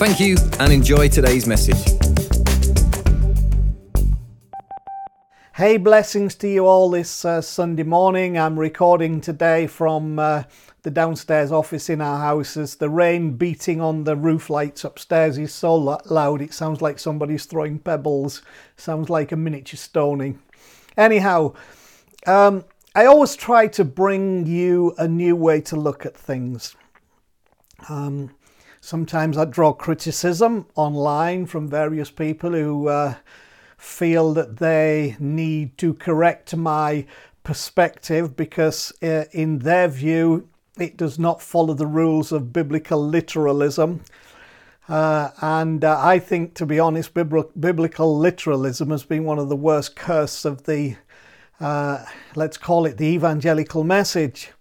Thank you and enjoy today's message. Hey, blessings to you all this Sunday morning. I'm recording today from the downstairs office in our house as the rain beating on the roof lights upstairs is so loud it sounds like somebody's throwing pebbles. Sounds like a miniature stoning. Anyhow, I always try to bring you a new way to look at things. Sometimes I draw criticism online from various people who feel that they need to correct my perspective because in their view it does not follow the rules of biblical literalism. And I think, to be honest, biblical literalism has been one of the worst curse of the, let's call it, the evangelical message.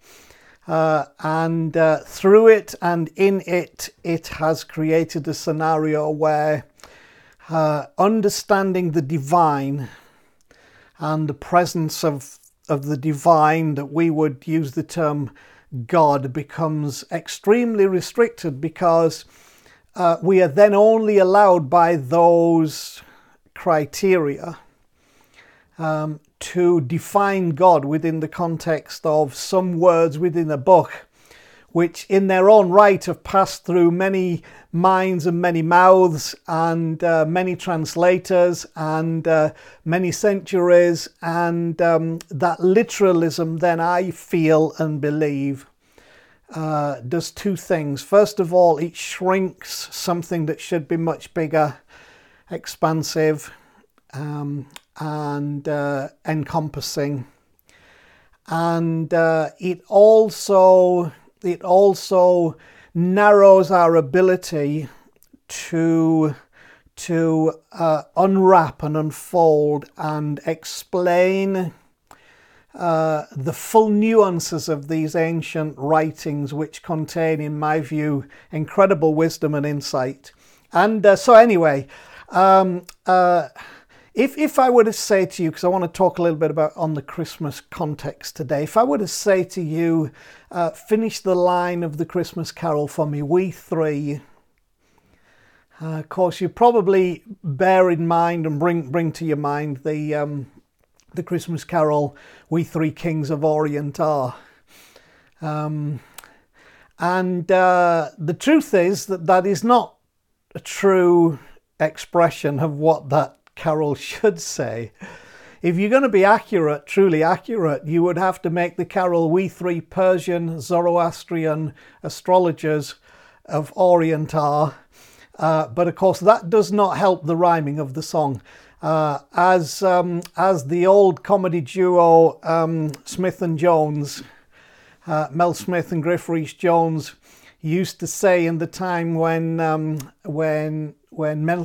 And through it and in it, it has created a scenario where understanding the divine and the presence of the divine, that we would use the term God, becomes extremely restricted, because we are then only allowed by those criteria to define God within the context of some words within a book, which in their own right have passed through many minds and many mouths and many translators and many centuries, and that literalism then, I feel and believe, does two things. First of all, it shrinks something that should be much bigger, expansive, and encompassing, and it also narrows our ability to unwrap and unfold and explain the full nuances of these ancient writings, which contain, in my view, incredible wisdom and insight. And If I were to say to you, because I want to talk a little bit about on the Christmas context today, if I were to say to you, finish the line of the Christmas carol for me, "We three," of course you probably bear in mind and bring to your mind the Christmas carol, "We Three Kings of Orient Are." And the truth is that that is not a true expression of what that carol should say. If you're going to be accurate, truly accurate, you would have to make the carol "We Three Persian Zoroastrian Astrologers of Orient Are," but of course that does not help the rhyming of the song. As the old comedy duo Smith and Jones, Mel Smith and Griff Rhys-Jones, used to say in the time when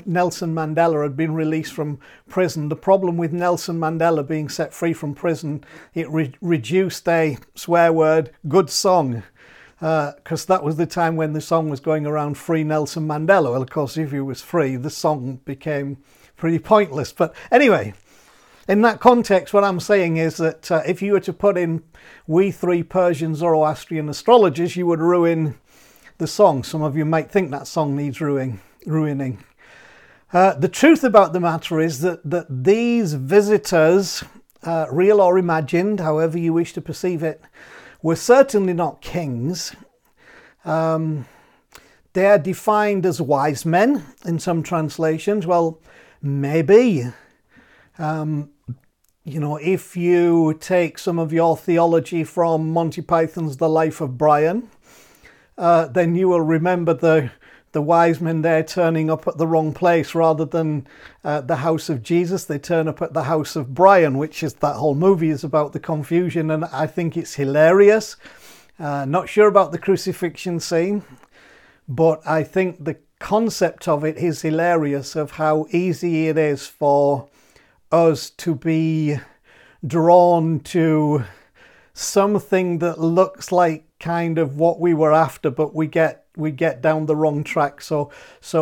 Nelson Mandela had been released from prison. The problem with Nelson Mandela being set free from prison, it reduced a swear word, "good song," because that was the time when the song was going around, "Free Nelson Mandela." Well, of course, if he was free, the song became pretty pointless. But anyway, in that context, what I'm saying is that if you were to put in "We Three Persian Zoroastrian Astrologers," you would ruin the song. Some of you might think that song needs ruining. The truth about the matter is that these visitors, real or imagined, however you wish to perceive it, were certainly not kings. They are defined as wise men in some translations. Well, maybe. If you take some of your theology from Monty Python's The Life of Brian, then you will remember the wise men there turning up at the wrong place. Rather than the house of Jesus, they turn up at the house of Brian, which is, that whole movie is about the confusion, and I think it's hilarious. Not sure about the crucifixion scene, but I think the concept of it is hilarious, of how easy it is for us to be drawn to something that looks like kind of what we were after, but we get down the wrong track. So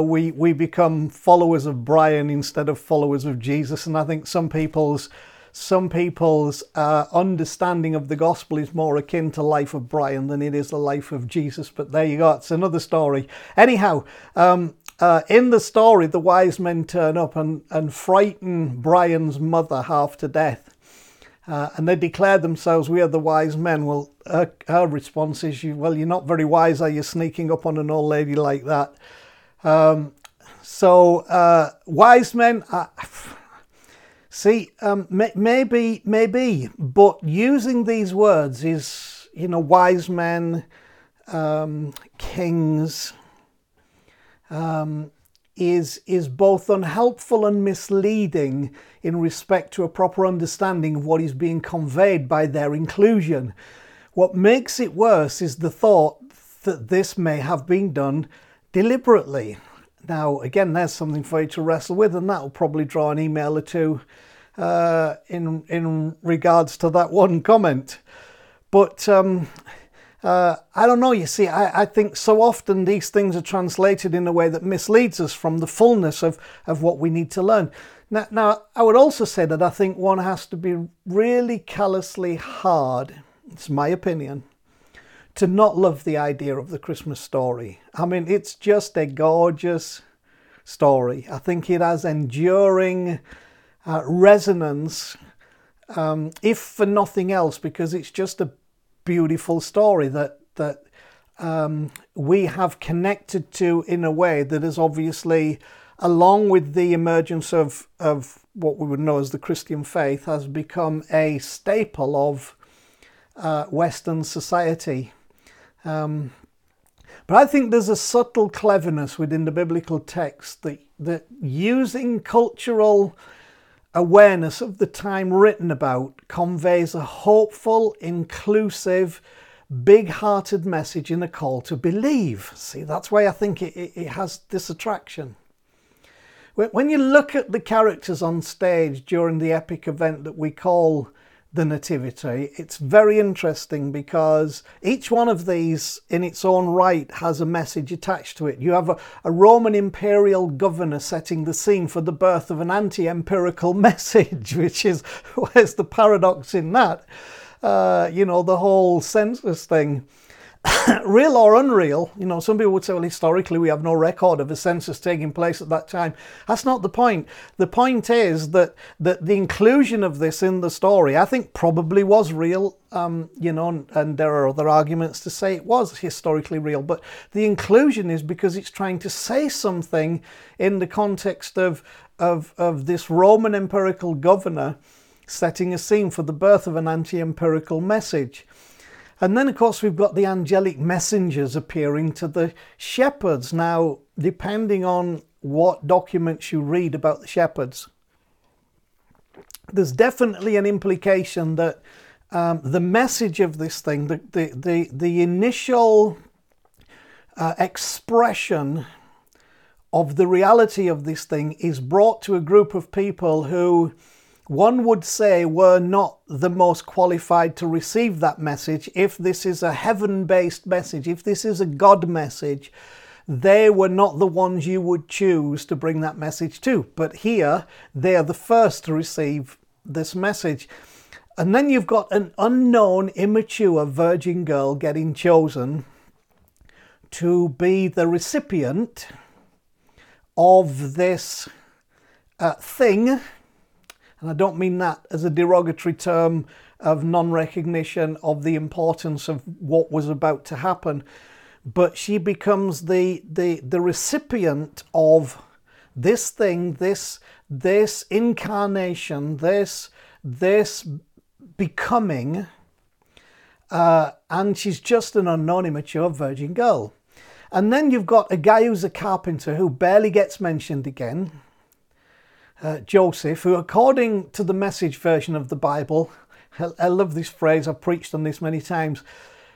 we become followers of Brian instead of followers of Jesus. And I think some people's understanding of the gospel is more akin to Life of Brian than it is the Life of Jesus. But there you go, it's another story. Anyhow, in the story, the wise men turn up and frighten Brian's mother half to death. And they declare themselves, we are the wise men. Well, her response is, well, you're not very wise, are you, sneaking up on an old lady like that? So wise men, maybe, but using these words is, wise men, kings, is both unhelpful and misleading in respect to a proper understanding of what is being conveyed by their inclusion. What makes it worse is the thought that this may have been done deliberately. Now, again, there's something for you to wrestle with, and that will probably draw an email or two in regards to that one comment. But I don't know, you see, I think so often these things are translated in a way that misleads us from the fullness of what we need to learn. Now, I would also say that I think one has to be really callously hard, it's my opinion, to not love the idea of the Christmas story. I mean, it's just a gorgeous story. I think it has enduring resonance, if for nothing else, because it's just a beautiful story that we have connected to in a way that is obviously, along with the emergence of what we would know as the Christian faith, has become a staple of Western society. But I think there's a subtle cleverness within the biblical text that using cultural awareness of the time written about conveys a hopeful, inclusive, big-hearted message in a call to believe. See, that's why I think it has this attraction. When you look at the characters on stage during the epic event that we call the Nativity, it's very interesting because each one of these in its own right has a message attached to it. You have a Roman imperial governor setting the scene for the birth of an anti-empirical message, which is, where's the paradox in that? The whole census thing. Real or unreal, some people would say, well, historically we have no record of a census taking place at that time. That's not the point. The point is that the inclusion of this in the story, I think, probably was real, and there are other arguments to say it was historically real, but the inclusion is because it's trying to say something in the context of this Roman empirical governor setting a scene for the birth of an anti-empirical message. And then, of course, we've got the angelic messengers appearing to the shepherds. Now, depending on what documents you read about the shepherds, there's definitely an implication that the message of this thing, the initial expression of the reality of this thing, is brought to a group of people who one would say were not the most qualified to receive that message. If this is a heaven-based message, if this is a God message, they were not the ones you would choose to bring that message to. But here, they are the first to receive this message. And then you've got an unknown, immature virgin girl getting chosen to be the recipient of this thing. And I don't mean that as a derogatory term of non-recognition of the importance of what was about to happen. But she becomes the recipient of this thing, this incarnation, this becoming. And she's just an unknown, immature virgin girl. And then you've got a guy who's a carpenter who barely gets mentioned again. Joseph, who, according to the Message version of the Bible, I love this phrase, I've preached on this many times,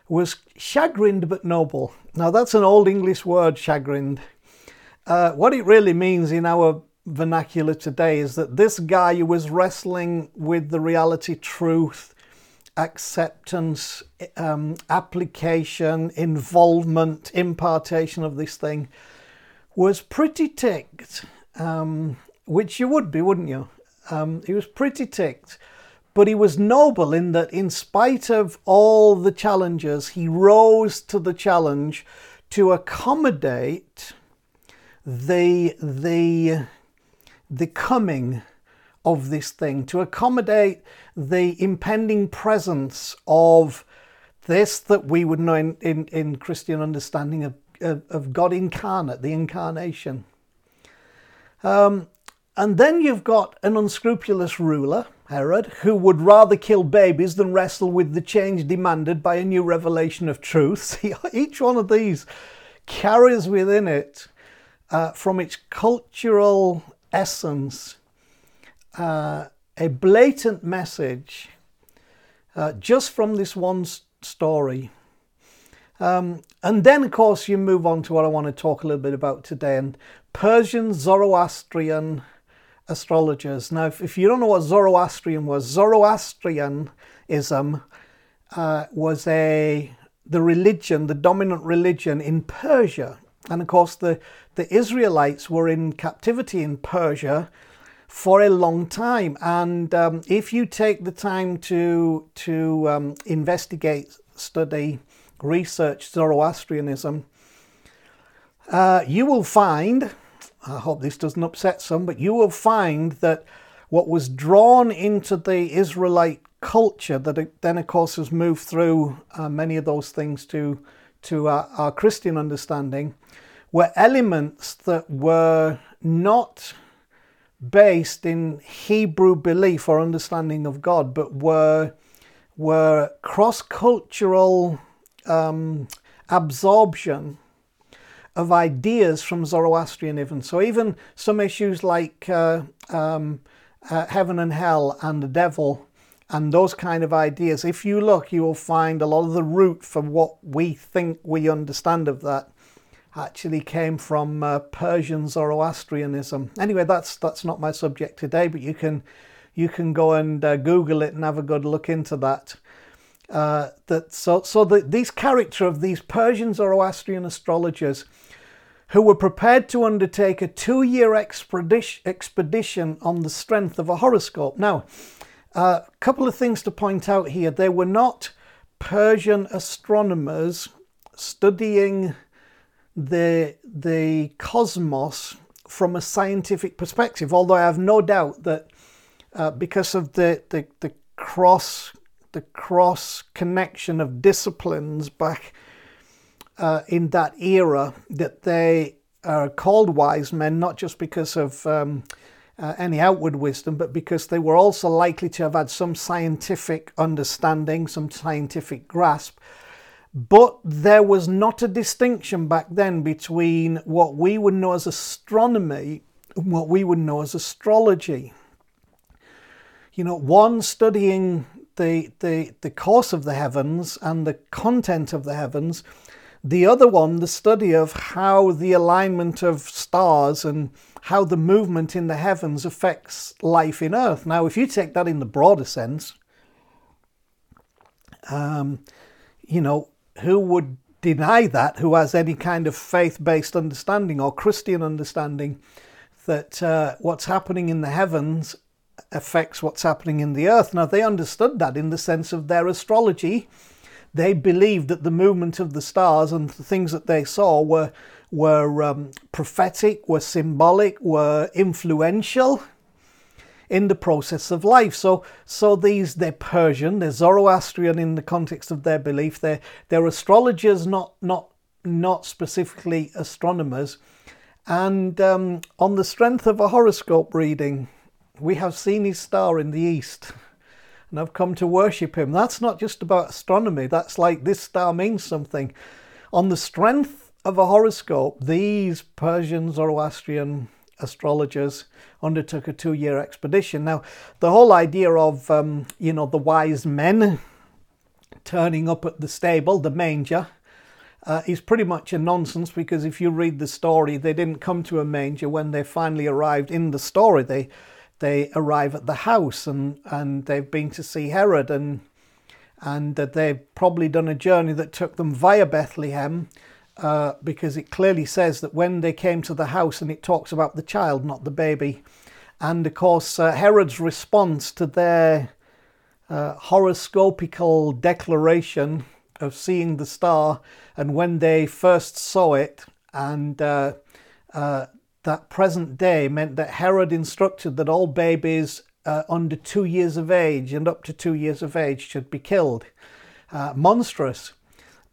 was chagrined but noble. Now that's an old English word, chagrined. What it really means in our vernacular today is that this guy was wrestling with the reality, truth, acceptance, application, involvement, impartation of this thing, was pretty ticked, which you would be, wouldn't you? He was pretty ticked, but he was noble in that in spite of all the challenges, he rose to the challenge to accommodate the coming of this thing, to accommodate the impending presence of this that we would know in Christian understanding of God incarnate, the incarnation. And then you've got an unscrupulous ruler, Herod, who would rather kill babies than wrestle with the change demanded by a new revelation of truth. See, each one of these carries within it, from its cultural essence, a blatant message just from this one story. And then, of course, you move on to what I want to talk a little bit about today, and Persian Zoroastrian astrologers. Now, if you don't know what Zoroastrian was, Zoroastrianism was the religion, the dominant religion in Persia. And of course, the Israelites were in captivity in Persia for a long time. And if you take the time to investigate, study, research Zoroastrianism, you will find, I hope this doesn't upset some, but you will find that what was drawn into the Israelite culture that then, of course, has moved through many of those things to our Christian understanding, were elements that were not based in Hebrew belief or understanding of God, but were cross-cultural absorption of ideas from Zoroastrianism. So even some issues like heaven and hell and the devil and those kind of ideas, if you look, you will find a lot of the root for what we think we understand of that actually came from Persian Zoroastrianism. Anyway, that's not my subject today, but you can go and Google it and have a good look into that. These character of these Persian Zoroastrian astrologers who were prepared to undertake a 2-year expedition on the strength of a horoscope. Now, a couple of things to point out here. They were not Persian astronomers studying the cosmos from a scientific perspective, although I have no doubt that because of the cross connection of disciplines back in that era, that they are called wise men, not just because of any outward wisdom, but because they were also likely to have had some scientific understanding, some scientific grasp. But there was not a distinction back then between what we would know as astronomy and what we would know as astrology. You know, one studying the course of the heavens and the content of the heavens, the other one, the study of how the alignment of stars and how the movement in the heavens affects life in Earth. Now, if you take that in the broader sense, you know, who would deny that, who has any kind of faith-based understanding or Christian understanding that what's happening in the heavens affects what's happening in the Earth? Now, they understood that in the sense of their astrology. They believed that the movement of the stars and the things that they saw were prophetic, were symbolic, were influential in the process of life. So these, they're Persian, they're Zoroastrian in the context of their belief. They're astrologers, not specifically astronomers. And on the strength of a horoscope reading, we have seen his star in the east, and I've come to worship him. That's not just about astronomy. That's like, this star means something. On the strength of a horoscope, these Persian Zoroastrian astrologers undertook a 2-year expedition. Now, the whole idea of, you know, the wise men turning up at the stable, the manger, is pretty much a nonsense, because if you read the story, they didn't come to a manger. When they finally arrived in the story, they arrive at the house, and they've been to see Herod, and they've probably done a journey that took them via Bethlehem, because it clearly says that when they came to the house, and it talks about the child, not the baby. And of course, Herod's response to their horoscopical declaration of seeing the star, and when they first saw it, and that present day meant that Herod instructed that all babies under 2 years of age and up to 2 years of age should be killed. Monstrous.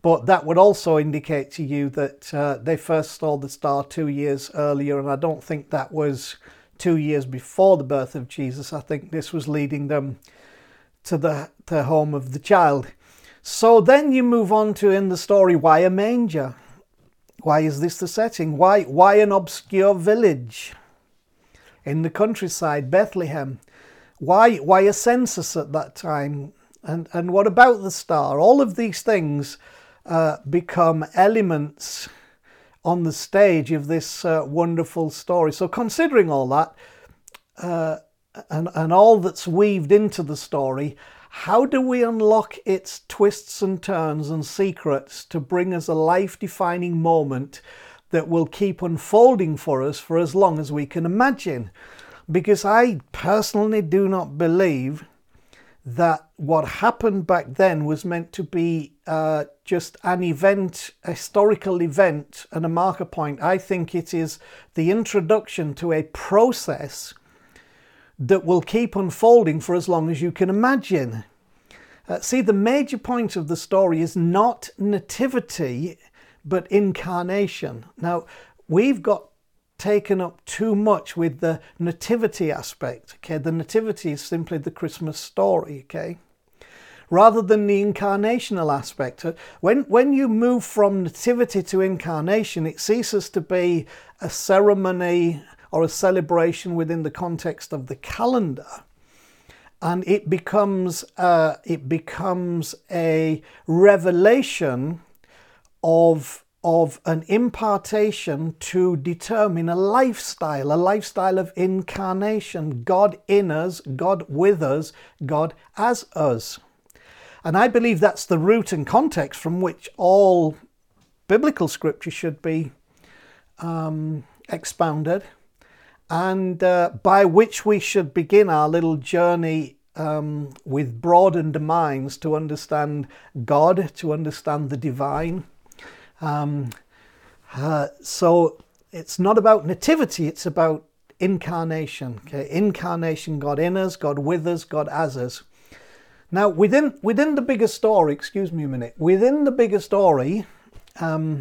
But that would also indicate to you that they first saw the star 2 years earlier, and I don't think that was 2 years before the birth of Jesus. I think this was leading them to the home of the child. So then you move on to, in the story, why a manger? Why is this the setting? Why an obscure village in the countryside, Bethlehem? Why a census at that time? And what about the star? All of these things become elements on the stage of this wonderful story. So considering all that and all that's weaved into the story, how do we unlock its twists and turns and secrets to bring us a life-defining moment that will keep unfolding for us for as long as we can imagine? Because I personally do not believe that what happened back then was meant to be just an event, a historical event and a marker point. I think it is the introduction to a process that will keep unfolding for as long as you can imagine. See, the major point of the story is not nativity, but incarnation. Now, we've got taken up too much with the nativity aspect, okay? The nativity is simply the Christmas story, okay? Rather than the incarnational aspect. When you move from nativity to incarnation, it ceases to be a ceremony or a celebration within the context of the calendar, and it becomes a revelation of an impartation to determine a lifestyle of incarnation, God in us, God with us, God as us. And I believe that's the root and context from which all biblical scripture should be expounded, and by which we should begin our little journey with broadened minds to understand God, to understand the divine. So it's not about nativity, it's about incarnation. Okay? Incarnation, God in us, God with us, God as us. Now, within the bigger story, excuse me a minute, within the bigger story, I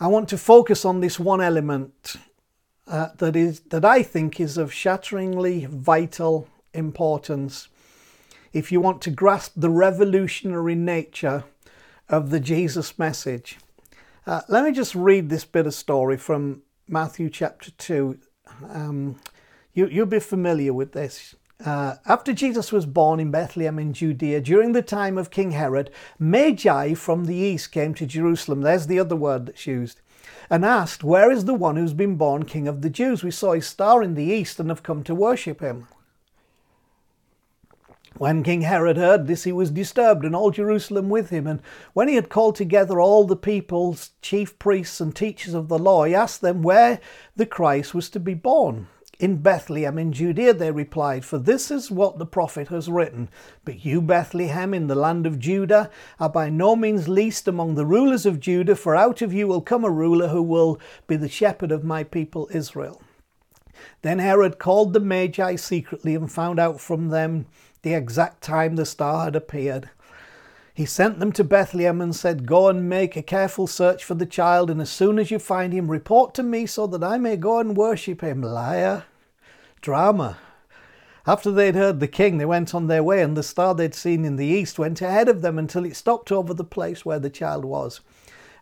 want to focus on this one element that I think is of shatteringly vital importance if you want to grasp the revolutionary nature of the Jesus message. Let me just read this bit of story from Matthew chapter 2. You'll be familiar with this. After Jesus was born in Bethlehem in Judea, during the time of King Herod, Magi from the east came to Jerusalem, there's the other word that's used, and asked, "Where is the one who's been born King of the Jews? We saw his star in the east and have come to worship him." When King Herod heard this, he was disturbed, and all Jerusalem with him. And when he had called together all the people, chief priests and teachers of the law, he asked them where the Christ was to be born. "In Bethlehem in Judea," they replied, "for this is what the prophet has written. But you, Bethlehem, in the land of Judah, are by no means least among the rulers of Judah, for out of you will come a ruler who will be the shepherd of my people Israel." Then Herod called the Magi secretly and found out from them the exact time the star had appeared. He sent them to Bethlehem and said, "Go and make a careful search for the child, and as soon as you find him, report to me so that I may go and worship him." Liar. Drama. After they'd heard the king, they went on their way, and the star they'd seen in the east went ahead of them until it stopped over the place where the child was.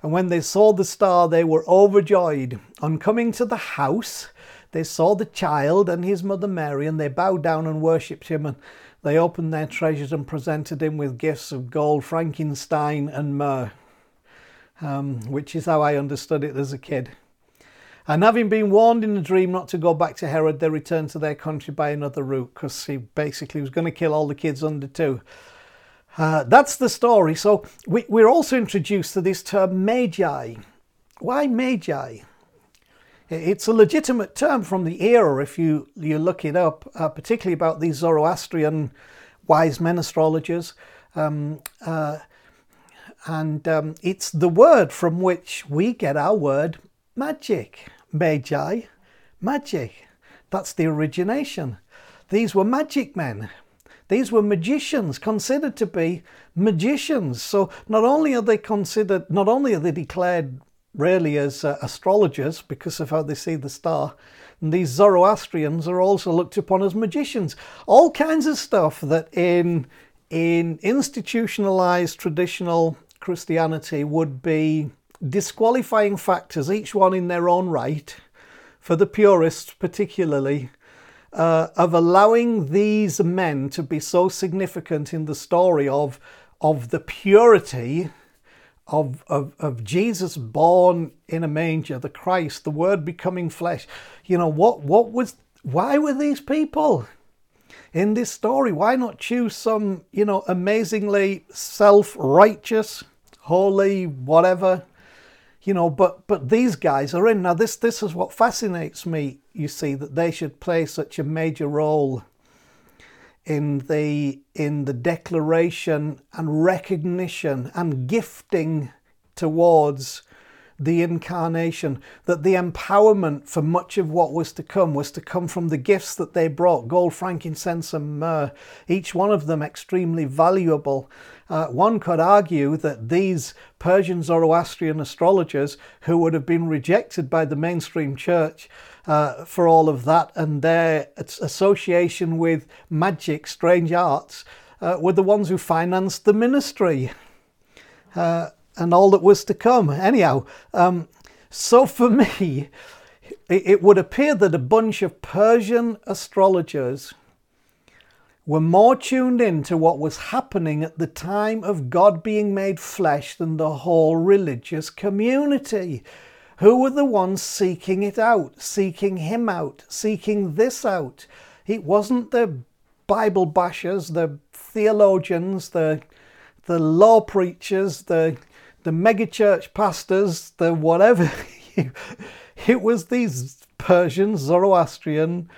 And when they saw the star, they were overjoyed. On coming to the house, they saw the child and his mother Mary, and they bowed down and worshipped him. And they opened their treasures and presented him with gifts of gold, frankincense, and myrrh. which is how I understood it as a kid. And having been warned in a dream not to go back to Herod, they returned to their country by another route, because he basically was going to kill all the kids under 2. That's the story. So we're also introduced to this term Magi. Why Magi? It's a legitimate term from the era if you look it up, particularly about these Zoroastrian wise men astrologers. And it's the word from which we get our word magic. Magi, magic. That's the origination. These were magic men. These were magicians, considered to be magicians. So not only are they declared really as astrologers because of how they see the star, and these Zoroastrians are also looked upon as magicians. All kinds of stuff that in institutionalized traditional Christianity would be disqualifying factors, each one in their own right, for the purists particularly, of allowing these men to be so significant in the story of the purity of Jesus born in a manger, the Christ, the Word becoming flesh. You know, why were these people in this story? Why not choose some, amazingly self-righteous, holy, whatever? But these guys are in. Now this is what fascinates me, you see, that they should play such a major role in the declaration and recognition and gifting towards the incarnation, that the empowerment for much of what was to come from the gifts that they brought, gold, frankincense and myrrh, each one of them extremely valuable. One could argue that these Persian Zoroastrian astrologers, who would have been rejected by the mainstream church for all of that, and their association with magic, strange arts, were the ones who financed the ministry. And all that was to come. Anyhow, so for me, it would appear that a bunch of Persian astrologers were more tuned in to what was happening at the time of God being made flesh than the whole religious community, who were the ones seeking it out, seeking him out, seeking this out. It wasn't the Bible bashers, the theologians, the law preachers, the megachurch pastors, the whatever. It was these Persian Zoroastrian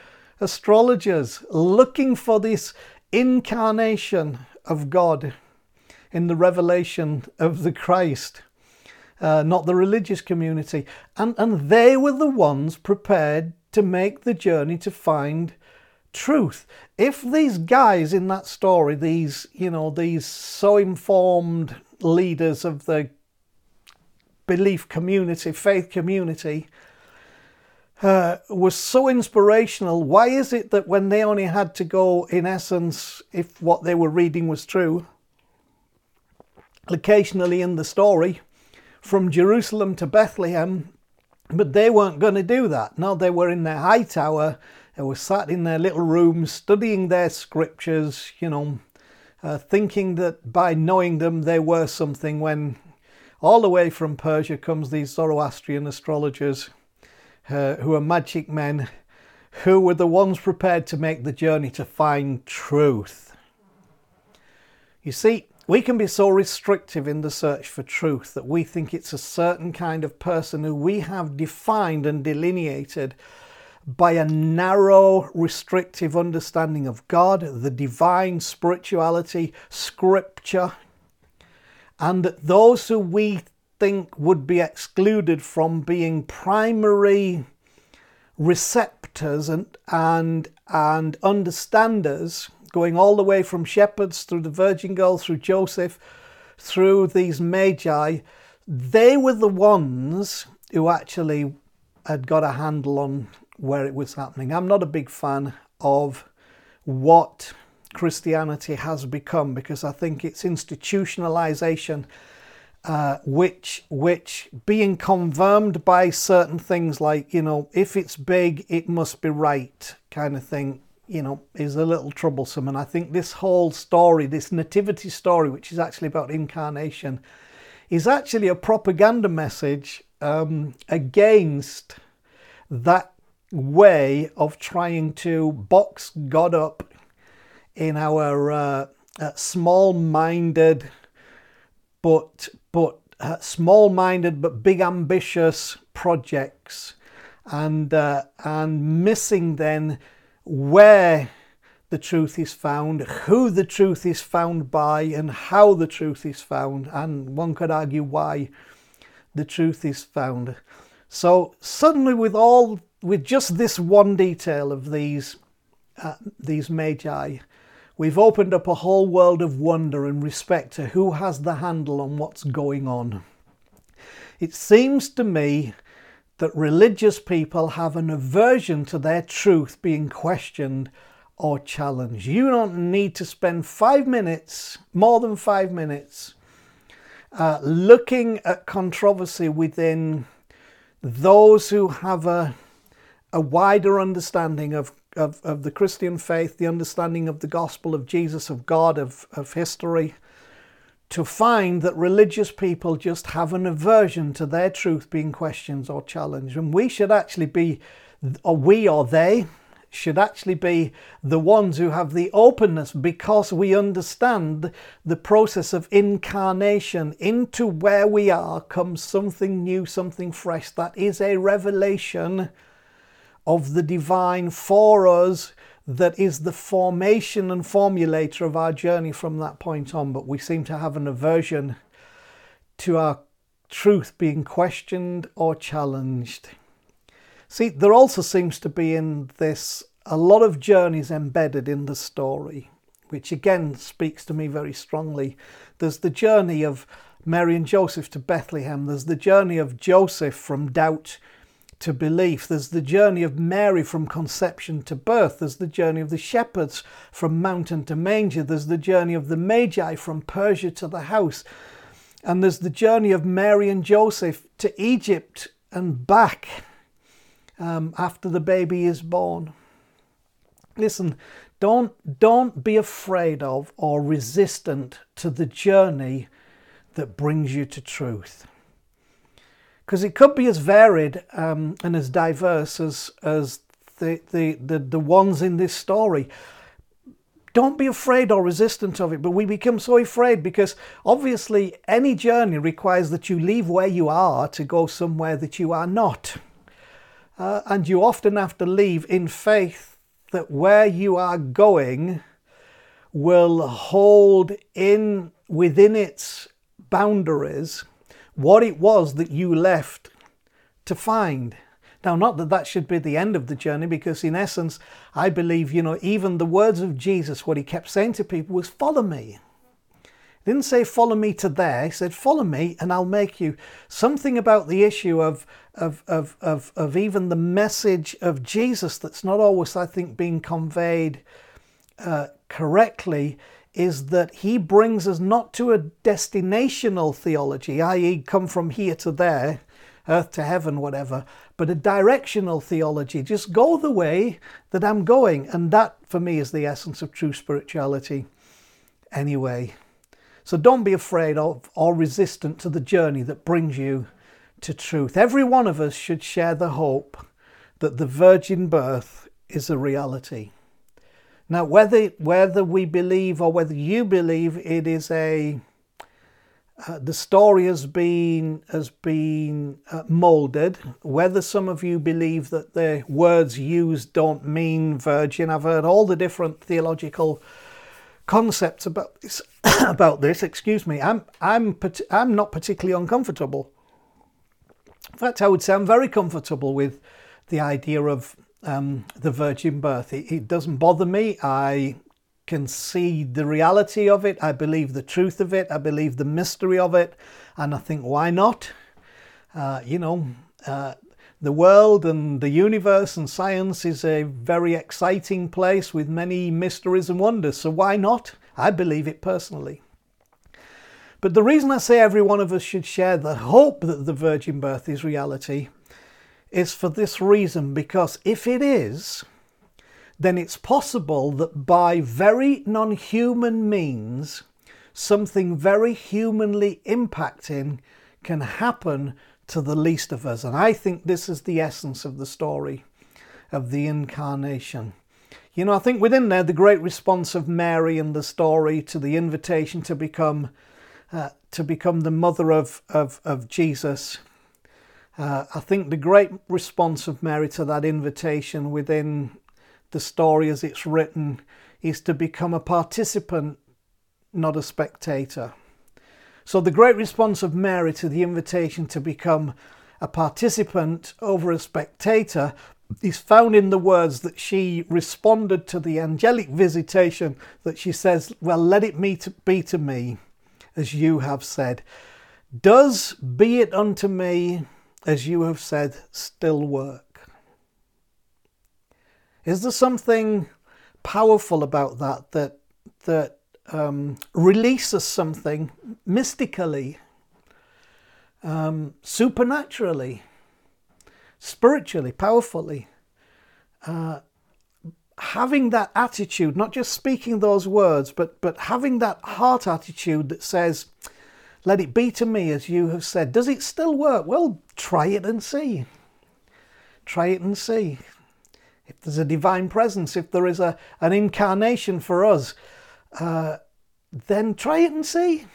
astrologers looking for this incarnation of God in the revelation of the Christ, not the religious community. And they were the ones prepared to make the journey to find truth. If these guys in that story, these so informed leaders of the belief community, faith community, were so inspirational, why is it that when they only had to go, in essence, if what they were reading was true, occasionally in the story, from Jerusalem to Bethlehem, but they weren't going to do that? No, they were in their high tower. They were sat in their little rooms studying their scriptures, thinking that by knowing them they were something, when all the way from Persia comes these Zoroastrian astrologers who are magic men, who were the ones prepared to make the journey to find truth. You see, we can be so restrictive in the search for truth that we think it's a certain kind of person who we have defined and delineated by a narrow, restrictive understanding of God, the divine, spirituality, scripture, and that those who we think would be excluded from being primary receptors and understanders, going all the way from shepherds through the Virgin Girl, through Joseph, through these Magi, they were the ones who actually had got a handle on where it was happening. I'm not a big fan of what Christianity has become, because I think its institutionalization, which being confirmed by certain things like, if it's big, it must be right kind of thing, is a little troublesome. And I think this whole story, this nativity story, which is actually about incarnation, is actually a propaganda message against that way of trying to box God up in our small-minded but big ambitious projects, and missing then where the truth is found, who the truth is found by, and how the truth is found, and one could argue why the truth is found. So suddenly, with just this one detail of these Magi, we've opened up a whole world of wonder and respect to who has the handle on what's going on. It seems to me that religious people have an aversion to their truth being questioned or challenged. You don't need to spend 5 minutes, more than 5 minutes, looking at controversy within those who have a wider understanding of the Christian faith, the understanding of the gospel, of Jesus, of God, of history, to find that religious people just have an aversion to their truth being questioned or challenged. And we should actually be, or we or they, should actually be the ones who have the openness, because we understand the process of incarnation. Into where we are comes something new, something fresh, that is a revelation of the divine for us, that is the formation and formulator of our journey from that point on. But we seem to have an aversion to our truth being questioned or challenged. See, there also seems to be in this a lot of journeys embedded in the story, which again speaks to me very strongly. There's the journey of Mary and Joseph to Bethlehem. There's the journey of Joseph from doubt to belief. There's the journey of Mary from conception to birth. There's the journey of the shepherds from mountain to manger. There's the journey of the Magi from Persia to the house. And there's the journey of Mary and Joseph to Egypt and back after the baby is born. Listen, don't be afraid of or resistant to the journey that brings you to truth, because it could be as varied and as diverse as the ones in this story. Don't be afraid or resistant of it, but we become so afraid because obviously any journey requires that you leave where you are to go somewhere that you are not. And you often have to leave in faith that where you are going will hold in within its boundaries what it was that you left to find. Now, not that that should be the end of the journey, because in essence, I believe, even the words of Jesus, what he kept saying to people was, follow me. He didn't say, follow me to there. He said, follow me and I'll make you. Something about the issue of even the message of Jesus that's not always, I think, being conveyed correctly, is that he brings us not to a destinational theology, i.e. come from here to there, earth to heaven, whatever, but a directional theology. Just go the way that I'm going. And that, for me, is the essence of true spirituality anyway. So don't be afraid of or resistant to the journey that brings you to truth. Every one of us should share the hope that the virgin birth is a reality. Now, whether we believe or whether you believe it is the story has been moulded, whether some of you believe that the words used don't mean virgin. I've heard all the different theological concepts about this. Excuse me. I'm not particularly uncomfortable. In fact, I would say I'm very comfortable with the idea of the virgin birth. It doesn't bother me. I can see the reality of it. I believe the truth of it. I believe the mystery of it. And I think, why not? The world and the universe and science is a very exciting place with many mysteries and wonders. So why not? I believe it personally. But the reason I say every one of us should share the hope that the virgin birth is reality is for this reason, because if it is, then it's possible that by very non-human means, something very humanly impacting can happen to the least of us. And I think this is the essence of the story of the incarnation. You know, I think within there, the great response of Mary in the story to the invitation to become the mother of Jesus. I think the great response of Mary to that invitation within the story as it's written is to become a participant, not a spectator. So the great response of Mary to the invitation to become a participant over a spectator is found in the words that she responded to the angelic visitation, that she says, well, let it be to me as you have said. Does be it unto me as you have said still work? Is there something powerful about that releases something mystically, supernaturally, spiritually, powerfully? Having that attitude, not just speaking those words, but having that heart attitude that says, let it be to me as you have said. Does it still work? Well, try it and see. Try it and see. If there's a divine presence, if there is an incarnation for us, then try it and see.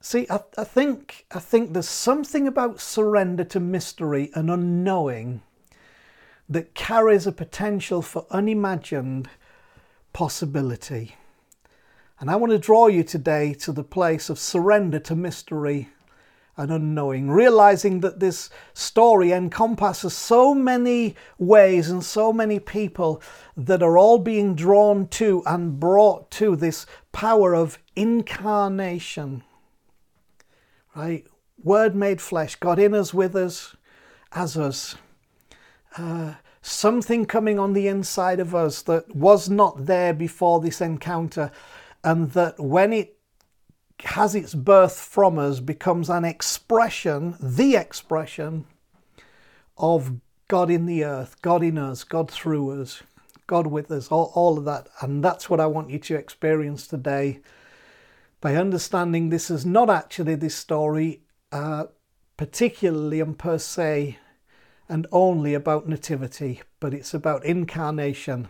See, I think there's something about surrender to mystery and unknowing that carries a potential for unimagined possibility. And I want to draw you today to the place of surrender to mystery and unknowing, realizing that this story encompasses so many ways and so many people that are all being drawn to and brought to this power of incarnation, right? Word made flesh, God in us, with us, as us. Something coming on the inside of us that was not there before this encounter, and that when it has its birth from us becomes an expression, the expression of God in the earth, God in us, God through us, God with us, all of that. And that's what I want you to experience today by understanding this is not actually this story particularly and per se and only about nativity, but it's about incarnation.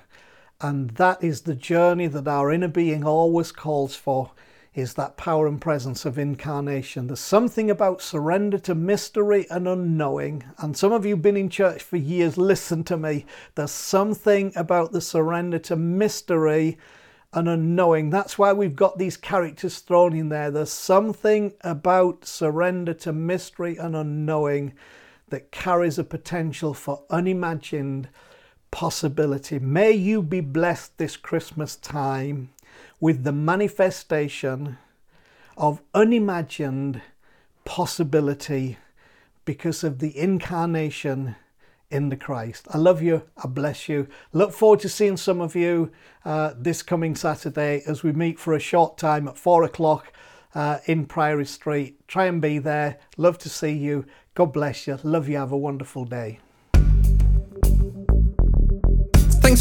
And that is the journey that our inner being always calls for, is that power and presence of incarnation. There's something about surrender to mystery and unknowing. And some of you have been in church for years, listen to me. There's something about the surrender to mystery and unknowing. That's why we've got these characters thrown in there. There's something about surrender to mystery and unknowing that carries a potential for unimagined possibility. May you be blessed this Christmas time with the manifestation of unimagined possibility because of the incarnation in the Christ. I love you. I bless you. Look forward to seeing some of you this coming Saturday as we meet for a short time at 4 o'clock in Priory Street. Try and be there. Love to see you. God bless you. Love you. Have a wonderful day. Thanks